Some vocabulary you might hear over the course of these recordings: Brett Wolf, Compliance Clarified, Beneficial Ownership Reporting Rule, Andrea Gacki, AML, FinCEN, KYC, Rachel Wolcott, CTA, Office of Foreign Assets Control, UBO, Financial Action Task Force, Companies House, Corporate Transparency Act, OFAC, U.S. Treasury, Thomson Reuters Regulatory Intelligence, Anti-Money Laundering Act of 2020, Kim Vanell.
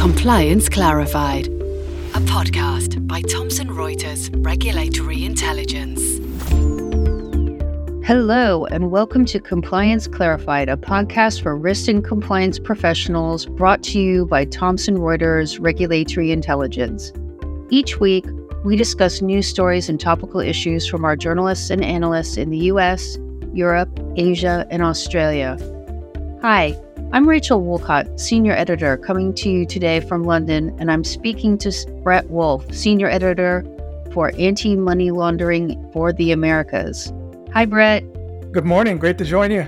Compliance Clarified, a podcast by Thomson Reuters Regulatory Intelligence. Hello, and welcome to Compliance Clarified, a podcast for risk and compliance professionals brought to you by Thomson Reuters Regulatory Intelligence. Each week, we discuss news stories and topical issues from our journalists and analysts in the U.S., Europe, Asia, and Australia. Hi, I'm Rachel Wolcott, Senior Editor, coming to you today from London, and I'm speaking to Brett Wolf, Senior Editor for Anti-Money Laundering for the Americas. Hi, Brett. Good morning. Great to join you.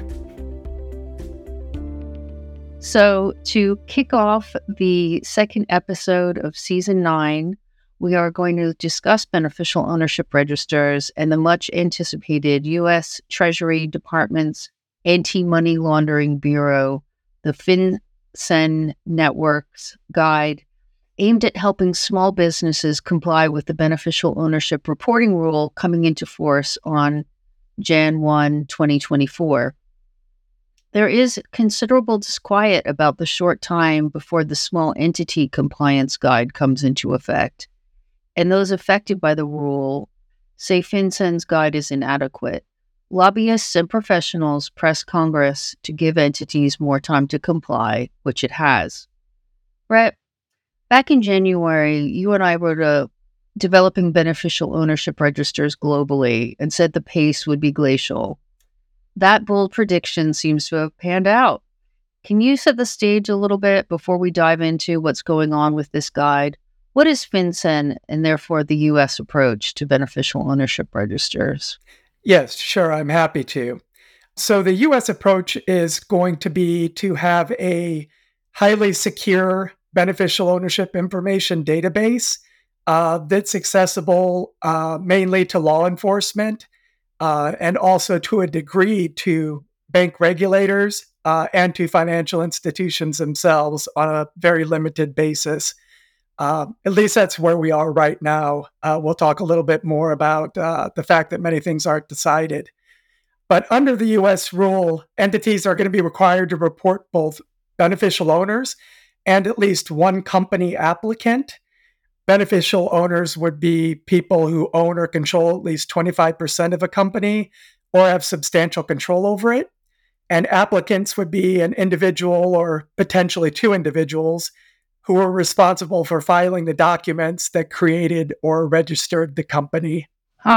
So to kick off the second episode of Season 9, we are going to discuss beneficial ownership registers and the much-anticipated U.S. Treasury Department's Anti-Money Laundering Bureau, the FinCEN Network's guide, aimed at helping small businesses comply with the Beneficial Ownership Reporting Rule coming into force on Jan 1, 2024. There is considerable disquiet about the short time before the small entity compliance guide comes into effect, and those affected by the rule say FinCEN's guide is inadequate. Lobbyists and professionals press Congress to give entities more time to comply, which it has. Brett, back in January, you and I wrote a Developing Beneficial Ownership Registers Globally and said the pace would be glacial. That bold prediction seems to have panned out. Can you set the stage a little bit before we dive into what's going on with this guide? What is FinCEN and therefore the U.S. approach to beneficial ownership registers? Yes, sure. I'm happy to. So the U.S. approach is going to be to have a highly secure beneficial ownership information database that's accessible mainly to law enforcement and also to a degree to bank regulators and to financial institutions themselves on a very limited basis. At least that's where we are right now. We'll talk a little bit more about the fact that many things aren't decided. But under the U.S. rule, entities are going to be required to report both beneficial owners and at least one company applicant. Beneficial owners would be people who own or control at least 25% of a company or have substantial control over it. And applicants would be an individual or potentially two individuals who were responsible for filing the documents that created or registered the company. And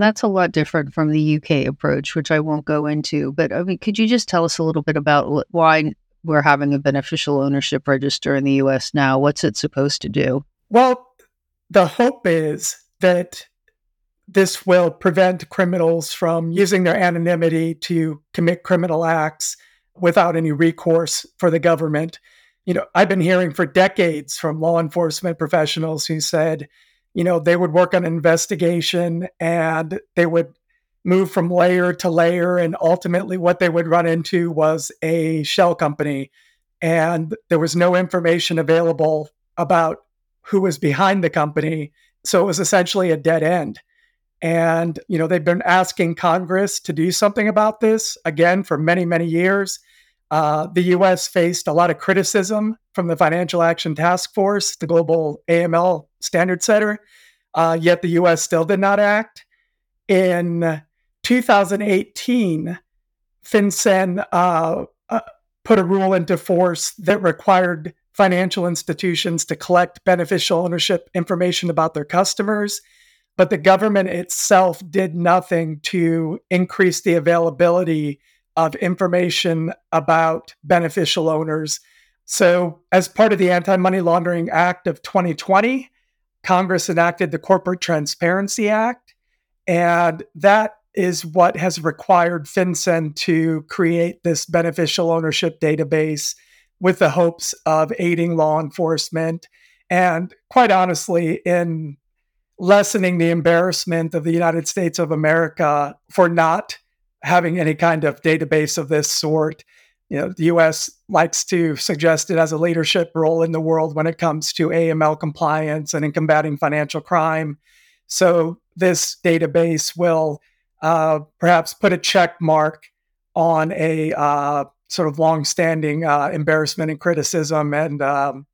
that's a lot different from the UK approach, which I won't go into. But I mean, could you just tell us a little bit about why we're having a beneficial ownership register in the US now? What's it supposed to do? Well, the hope is that this will prevent criminals from using their anonymity to commit criminal acts without any recourse for the government. You know, I've been hearing for decades from law enforcement professionals who said, you know, they would work on an investigation and they would move from layer to layer. And ultimately what they would run into was a shell company. And there was no information available about who was behind the company. So it was essentially a dead end. And, you know, they've been asking Congress to do something about this, again, for many, many years. The U.S. faced a lot of criticism from the Financial Action Task Force, the global AML standard setter, yet the U.S. still did not act. In 2018, FinCEN put a rule into force that required financial institutions to collect beneficial ownership information about their customers, but the government itself did nothing to increase the availability of information about beneficial owners. So as part of the Anti-Money Laundering Act of 2020, Congress enacted the Corporate Transparency Act, and that is what has required FinCEN to create this beneficial ownership database with the hopes of aiding law enforcement and, quite honestly, in lessening the embarrassment of the United States of America for not having any kind of database of this sort. You know, the U.S. likes to suggest it has a leadership role in the world when it comes to AML compliance and in combating financial crime. So this database will perhaps put a check mark on a sort of longstanding embarrassment and criticism, and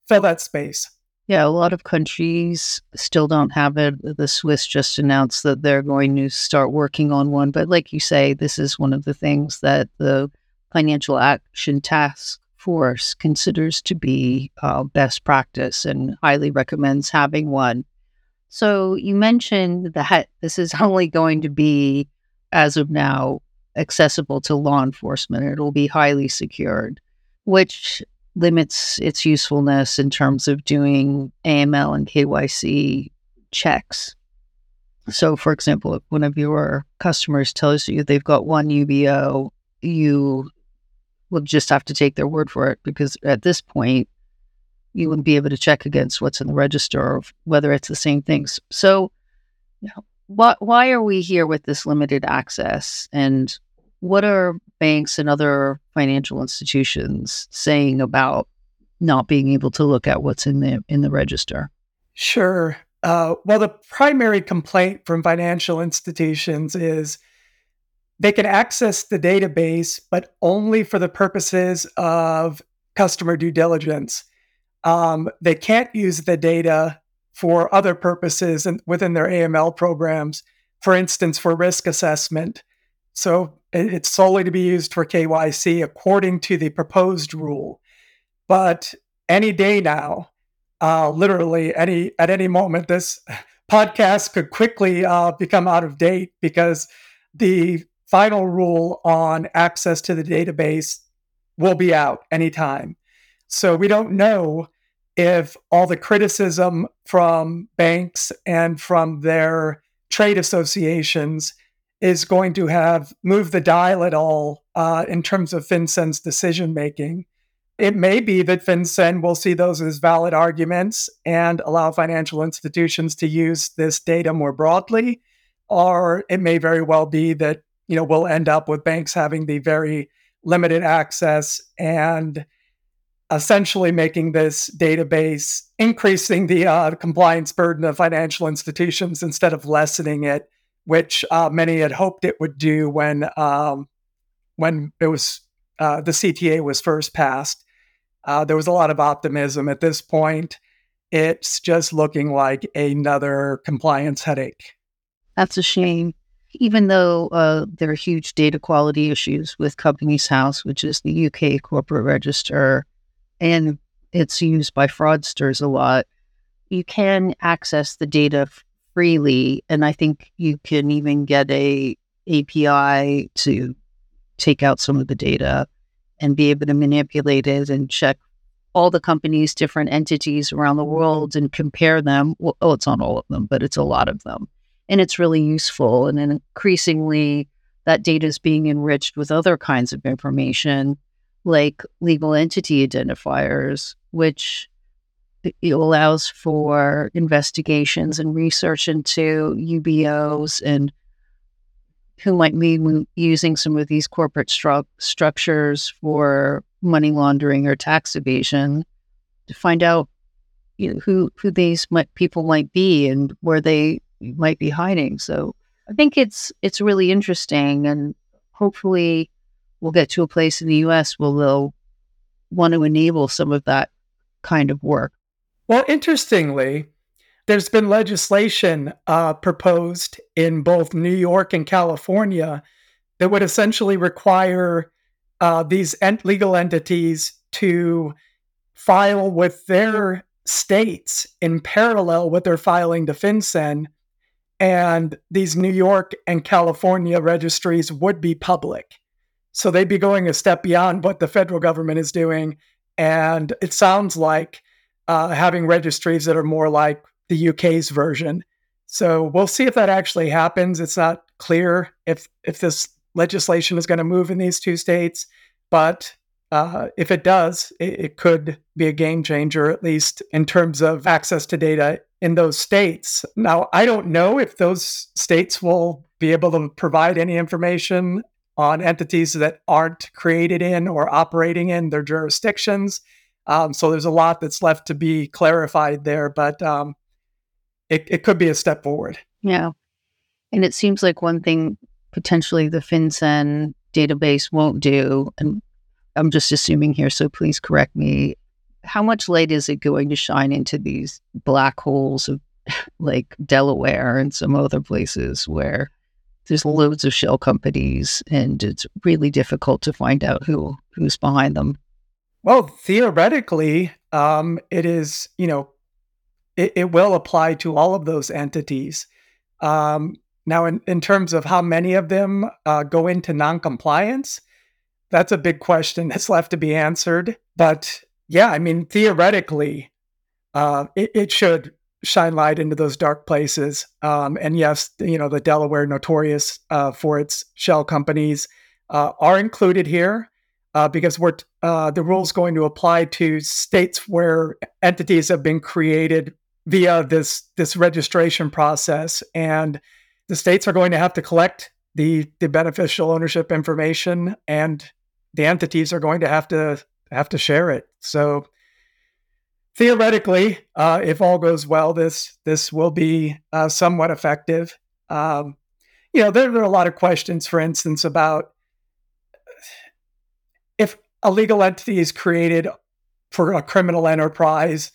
fill that space. Yeah, a lot of countries still don't have it. The Swiss just announced that they're going to start working on one. But like you say, this is one of the things that the Financial Action Task Force considers to be best practice and highly recommends having one. So you mentioned that this is only going to be, as of now, accessible to law enforcement. It'll be highly secured, which limits its usefulness in terms of doing AML and KYC checks. So, for example, if one of your customers tells you they've got one UBO, you will just have to take their word for it, because at this point, you wouldn't be able to check against what's in the register or whether it's the same things. So, you know, why are we here with this limited access, and what are banks and other financial institutions saying about not being able to look at what's in the register? Sure. Well, the primary complaint from financial institutions is they can access the database, but only for the purposes of customer due diligence. They can't use the data for other purposes within their AML programs, for instance, for risk assessment. So it's solely to be used for KYC according to the proposed rule. But any day now, literally at any moment, this podcast could quickly become out of date, because the final rule on access to the database will be out anytime. So we don't know if all the criticism from banks and from their trade associations is going to have moved the dial at all in terms of FinCEN's decision-making. It may be that FinCEN will see those as valid arguments and allow financial institutions to use this data more broadly, or it may very well be that, you know, we'll end up with banks having the very limited access and essentially making this database, increasing the compliance burden of financial institutions instead of lessening it, which many had hoped it would do when it was the CTA was first passed. There was a lot of optimism. At this point, it's just looking like another compliance headache. That's a shame, even though there are huge data quality issues with Companies House, which is the UK corporate register, and it's used by fraudsters a lot. You can access the data freely, and I think you can even get a API to take out some of the data and be able to manipulate it and check all the companies, different entities around the world, and compare them. Well, it's not all of them, but it's a lot of them. And it's really useful. And then increasingly, that data is being enriched with other kinds of information, like legal entity identifiers, which allows for investigations and research into UBOs and who might be using some of these corporate structures for money laundering or tax evasion, to find out, you know, who these people might be and where they might be hiding. So I think it's really interesting, and hopefully we'll get to a place in the U.S. where they'll want to enable some of that kind of work. Well, interestingly, there's been legislation proposed in both New York and California that would essentially require these legal entities to file with their states in parallel with their filing to FinCEN, and these New York and California registries would be public. So they'd be going a step beyond what the federal government is doing. And it sounds like having registries that are more like the UK's version. So we'll see if that actually happens. It's not clear if this legislation is going to move in these two states. But if it does, it could be a game changer, at least in terms of access to data in those states. Now, I don't know if those states will be able to provide any information on entities that aren't created in or operating in their jurisdictions. So there's a lot that's left to be clarified there, but it could be a step forward. Yeah. And it seems like one thing potentially the FinCEN database won't do, and I'm just assuming here, so please correct me. How much light is it going to shine into these black holes of like Delaware and some other places where there's loads of shell companies and it's really difficult to find out who's behind them? Well, theoretically, it is, you know, it will apply to all of those entities. Now, in terms of how many of them go into noncompliance, that's a big question that's left to be answered. But yeah, I mean, theoretically, it should shine light into those dark places. And yes, you know, the Delaware, notorious for its shell companies, are included here because the rule's going to apply to states where entities have been created via this registration process, and the states are going to have to collect the beneficial ownership information, and the entities are going to have to share it. So theoretically, if all goes well, this will be somewhat effective. You know, there are a lot of questions, for instance, about if a legal entity is created for a criminal enterprise.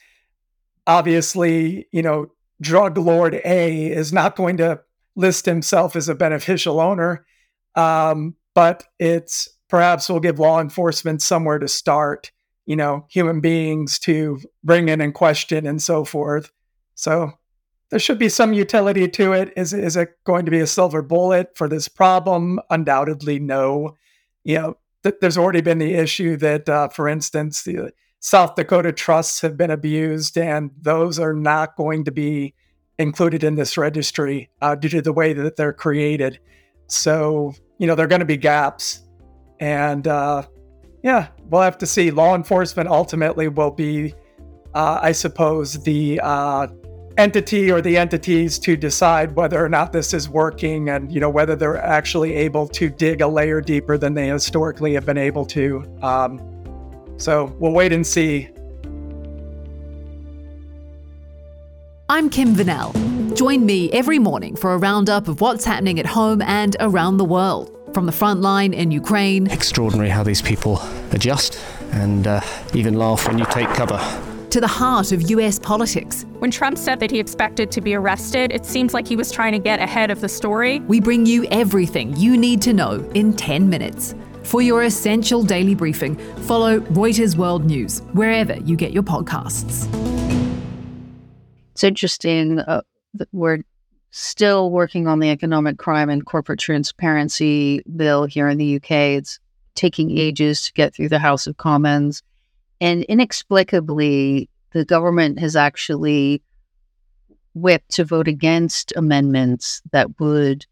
Obviously, you know, drug lord A is not going to list himself as a beneficial owner, but it's perhaps will give law enforcement somewhere to start, you know, human beings to bring in and question and so forth. So there should be some utility to it. Is it going to be a silver bullet for this problem? Undoubtedly, no. You know, there's already been the issue that, for instance, the South Dakota trusts have been abused, and those are not going to be included in this registry due to the way that they're created. So, you know, there are going to be gaps. And yeah, we'll have to see. Law enforcement ultimately will be, I suppose, the entity or the entities to decide whether or not this is working and, you know, whether they're actually able to dig a layer deeper than they historically have been able to. So we'll wait and see. I'm Kim Vanell. Join me every morning for a roundup of what's happening at home and around the world. From the front line in Ukraine. Extraordinary how these people adjust and even laugh when you take cover. To the heart of US politics. When Trump said that he expected to be arrested, it seems like he was trying to get ahead of the story. We bring you everything you need to know in 10 minutes. For your essential daily briefing, follow Reuters World News, wherever you get your podcasts. It's interesting that we're still working on the economic crime and corporate transparency bill here in the UK. It's taking ages to get through the House of Commons. And inexplicably, the government has actually whipped to vote against amendments that would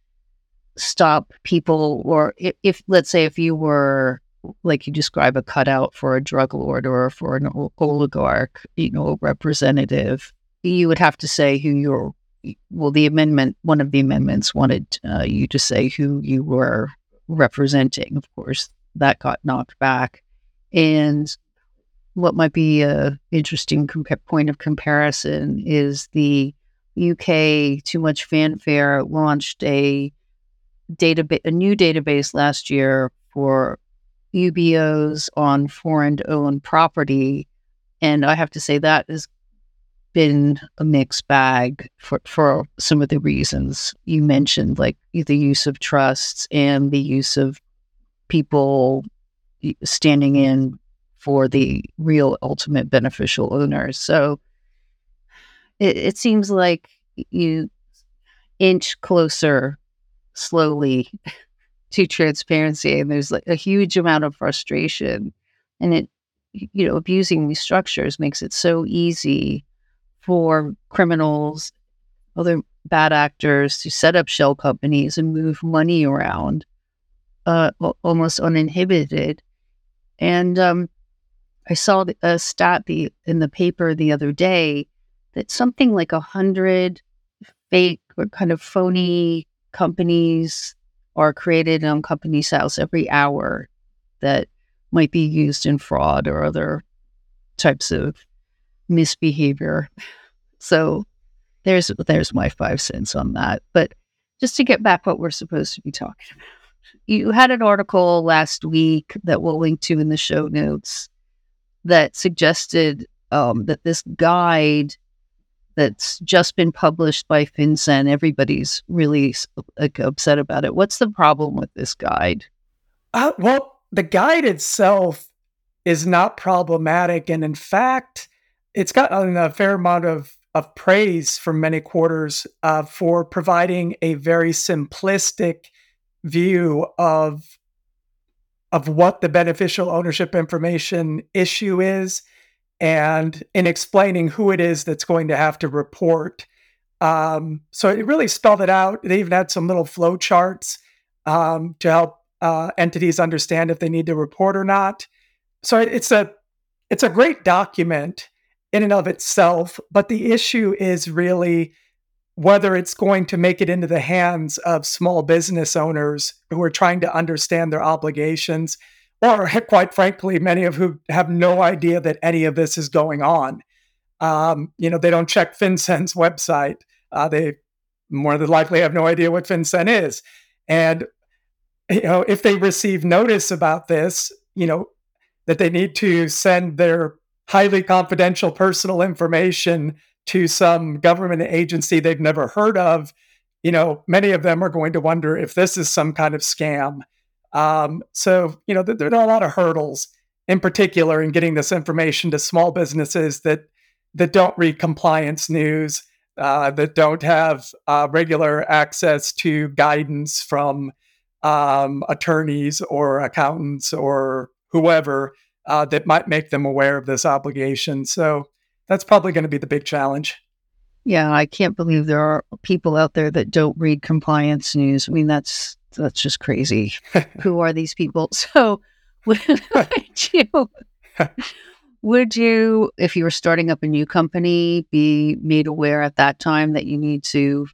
stop people, or if let's say if you were, like you describe, a cutout for a drug lord or for an oligarch, you know, representative, you would have to say who you're, well, the amendment, one of the amendments wanted you to say who you were representing. Of course, that got knocked back. And what might be an interesting point of comparison is the UK, too much fanfare, launched a new database last year for UBOs on foreign-owned property. And I have to say that is been a mixed bag for some of the reasons you mentioned, like the use of trusts and the use of people standing in for the real ultimate beneficial owners. So it seems like you inch closer slowly to transparency, and there's like a huge amount of frustration, and it, you know, abusing these structures makes it so easy for criminals, other bad actors, to set up shell companies and move money around almost uninhibited. And I saw a stat in the paper the other day that something like 100 fake or kind of phony companies are created on Companies House every hour that might be used in fraud or other types of misbehavior. So there's my 5 cents on that. But just to get back what we're supposed to be talking about. You had an article last week that we'll link to in the show notes that suggested that this guide that's just been published by FinCEN, everybody's really upset about it. What's the problem with this guide? Well, the guide itself is not problematic. And in fact, it's gotten a fair amount of praise from many quarters for providing a very simplistic view of what the beneficial ownership information issue is, and in explaining who it is that's going to have to report. So it really spelled it out. They even had some little flow charts to help entities understand if they need to report or not. So it's a great document in and of itself, but the issue is really whether it's going to make it into the hands of small business owners who are trying to understand their obligations, or quite frankly, many of who have no idea that any of this is going on. They don't check FinCEN's website. They more than likely have no idea what FinCEN is. And, if they receive notice about this, that they need to send their highly confidential personal information to some government agency they've never heard of, many of them are going to wonder if this is some kind of scam. So there are a lot of hurdles, in particular, in getting this information to small businesses that don't read compliance news, that don't have regular access to guidance from attorneys or accountants or whoever that might make them aware of this obligation. So that's probably going to be the big challenge. Yeah, I can't believe there are people out there that don't read compliance news. I mean, that's just crazy. Who are these people? So would you, if you were starting up a new company, be made aware at that time that you need to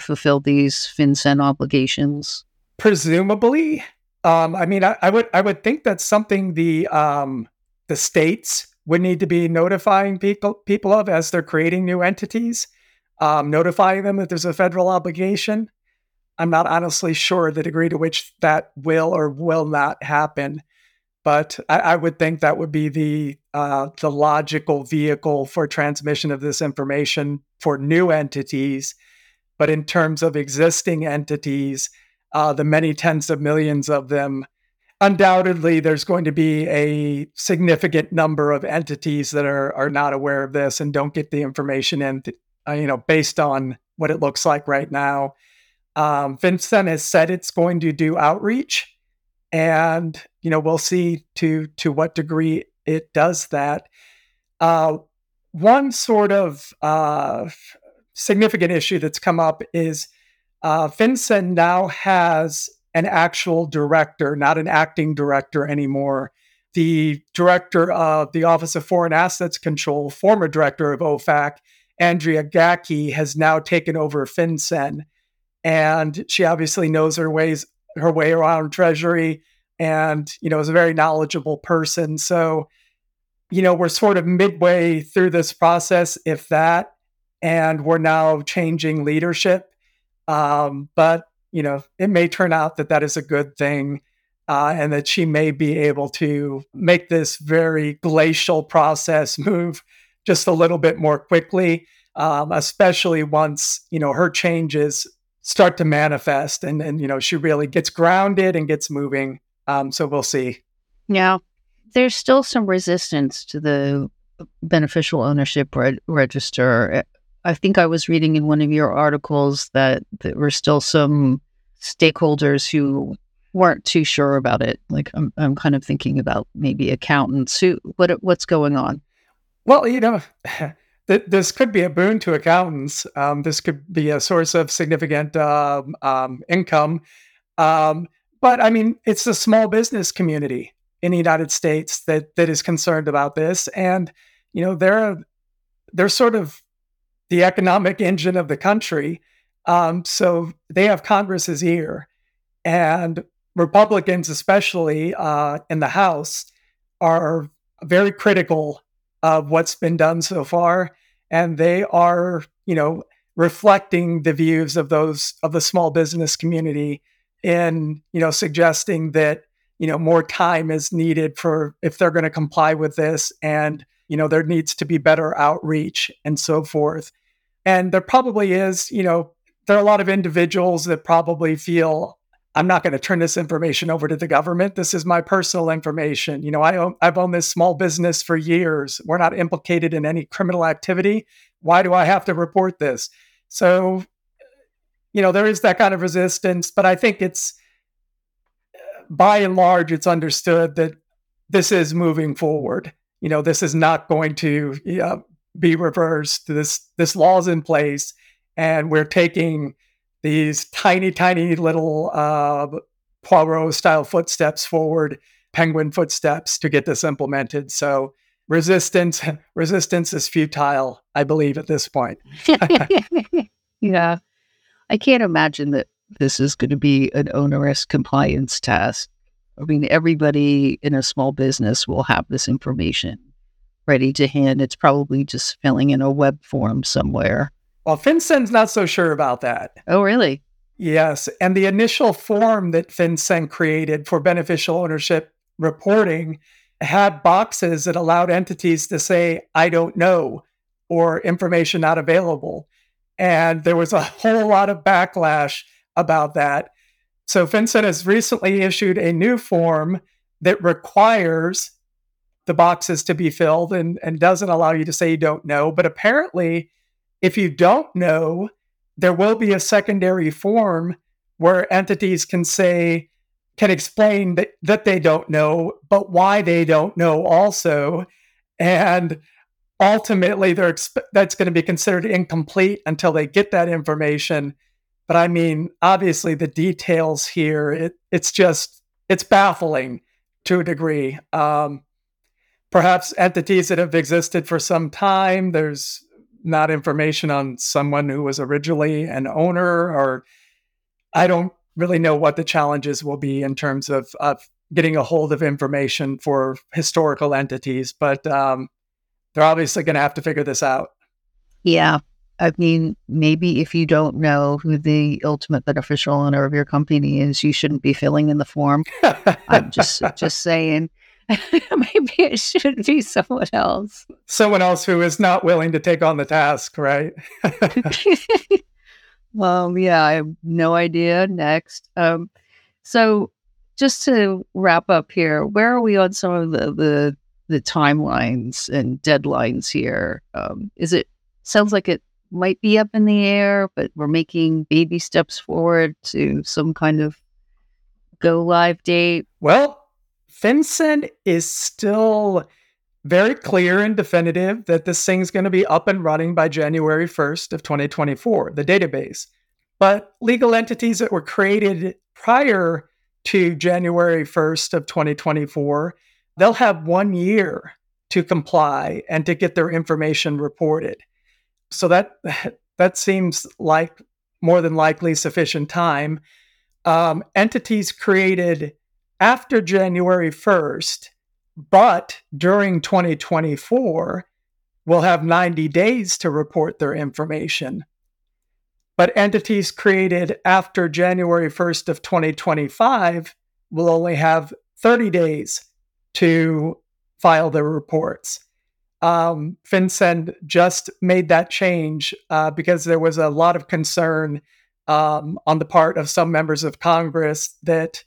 fulfill these FinCEN obligations? Presumably. I would think that's something the states would need to be notifying people of as they're creating new entities, notifying them that there's a federal obligation. I'm not honestly sure the degree to which that will or will not happen, but I would think that would be the logical vehicle for transmission of this information for new entities. But in terms of existing entities, the many tens of millions of them, undoubtedly, there's going to be a significant number of entities that are not aware of this and don't get the information in, based on what it looks like right now. FinCEN has said it's going to do outreach, and we'll see to what degree it does that. One sort of significant issue that's come up is FinCEN now has an actual director, not an acting director anymore. The director of the Office of Foreign Assets Control, former director of OFAC, Andrea Gacki, has now taken over FinCEN. And she obviously knows her way around Treasury and, is a very knowledgeable person. So, we're sort of midway through this process, if that, and we're now changing leadership. But it may turn out that is a good thing, and that she may be able to make this very glacial process move just a little bit more quickly, especially once her changes start to manifest, and she really gets grounded and gets moving. So we'll see. Yeah, there's still some resistance to the beneficial ownership register. I think I was reading in one of your articles that there were still some stakeholders who weren't too sure about it. Like I'm kind of thinking about maybe accountants. What's going on? Well, this could be a boon to accountants. This could be a source of significant income. But I mean, it's the small business community in the United States that is concerned about this, and they're sort of the economic engine of the country. So they have Congress's ear, and Republicans, especially in the House, are very critical of what's been done so far. And they are, reflecting the views of the small business community in, suggesting that, more time is needed for if they're going to comply with this, and, there needs to be better outreach and so forth. And there probably is, there are a lot of individuals that probably feel, I'm not going to turn this information over to the government. This is my personal information. I've owned this small business for years. We're not implicated in any criminal activity. Why do I have to report this? So, there is that kind of resistance, but I think it's, by and large, it's understood that this is moving forward. This is not going to be reversed. This law is in place, and we're taking these tiny, tiny little Poirot-style footsteps forward, penguin footsteps to get this implemented. So resistance is futile, I believe, at this point. Yeah. I can't imagine that this is going to be an onerous compliance task. I mean, everybody in a small business will have this information ready to hand. It's probably just filling in a web form somewhere. Well, FinCEN's not so sure about that. Oh, really? Yes. And the initial form that FinCEN created for beneficial ownership reporting had boxes that allowed entities to say, I don't know, or information not available. And there was a whole lot of backlash about that. So FinCEN has recently issued a new form that requires the boxes to be filled and doesn't allow you to say you don't know. But apparently, if you don't know, there will be a secondary form where entities can explain that they don't know, but why they don't know also. And ultimately, that's going to be considered incomplete until they get that information. But I mean, obviously the details here, it's baffling to a degree. Perhaps entities that have existed for some time, there's not information on someone who was originally an owner, or I don't really know what the challenges will be in terms of getting a hold of information for historical entities, but they're obviously going to have to figure this out. Yeah. I mean, maybe if you don't know who the ultimate beneficial owner of your company is, you shouldn't be filling in the form. I'm just saying. Maybe it should be someone else. Someone else who is not willing to take on the task, right? Well, yeah, I have no idea. Next. So just to wrap up here, where are we on some of the timelines and deadlines here? Sounds like it might be up in the air, but we're making baby steps forward to some kind of go-live date. Well, FinCEN is still very clear and definitive that this thing's going to be up and running by January 1st of 2024, the database. But legal entities that were created prior to January 1st of 2024, they'll have 1 year to comply and to get their information reported. So that seems like more than likely sufficient time. Entities created after January 1st, but during 2024, will have 90 days to report their information. But entities created after January 1st of 2025 will only have 30 days to file their reports. FinCEN just made that change because there was a lot of concern on the part of some members of Congress that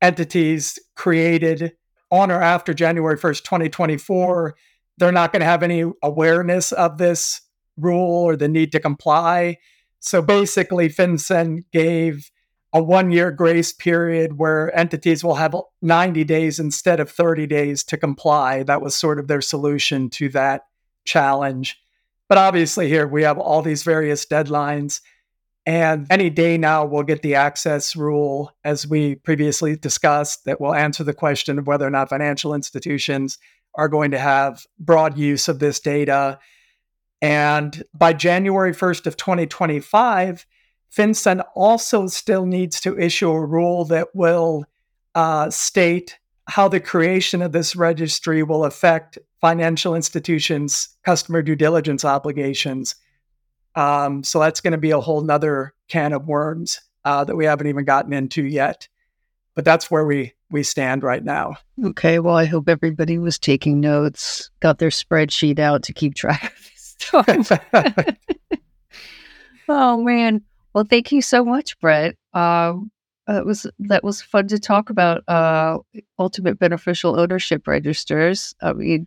entities created on or after January 1st, 2024, they're not going to have any awareness of this rule or the need to comply. So basically, FinCEN gave a 1 year grace period where entities will have 90 days instead of 30 days to comply. That was sort of their solution to that challenge. But obviously here we have all these various deadlines, and any day now we'll get the access rule, as we previously discussed, that will answer the question of whether or not financial institutions are going to have broad use of this data. And by January 1st of 2025, FinCEN also still needs to issue a rule that will state how the creation of this registry will affect financial institutions' customer due diligence obligations. So that's going to be a whole nother can of worms that we haven't even gotten into yet. But that's where we stand right now. Okay. Well, I hope everybody was taking notes, got their spreadsheet out to keep track of this stuff. Oh, man. Well, thank you so much, Brett. That was fun to talk about ultimate beneficial ownership registers. I mean,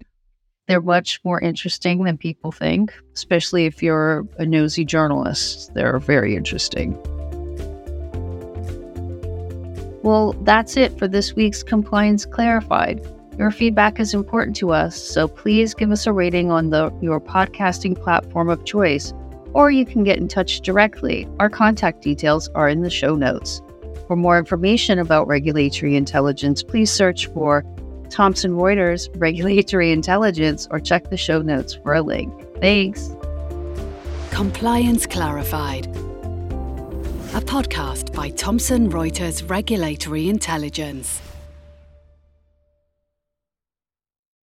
they're much more interesting than people think, especially if you're a nosy journalist. They're very interesting. Well, that's it for this week's Compliance Clarified. Your feedback is important to us, so please give us a rating on your podcasting platform of choice, or you can get in touch directly. Our contact details are in the show notes. For more information about regulatory intelligence, please search for Thomson Reuters Regulatory Intelligence or check the show notes for a link. Thanks. Compliance Clarified, a podcast by Thomson Reuters Regulatory Intelligence.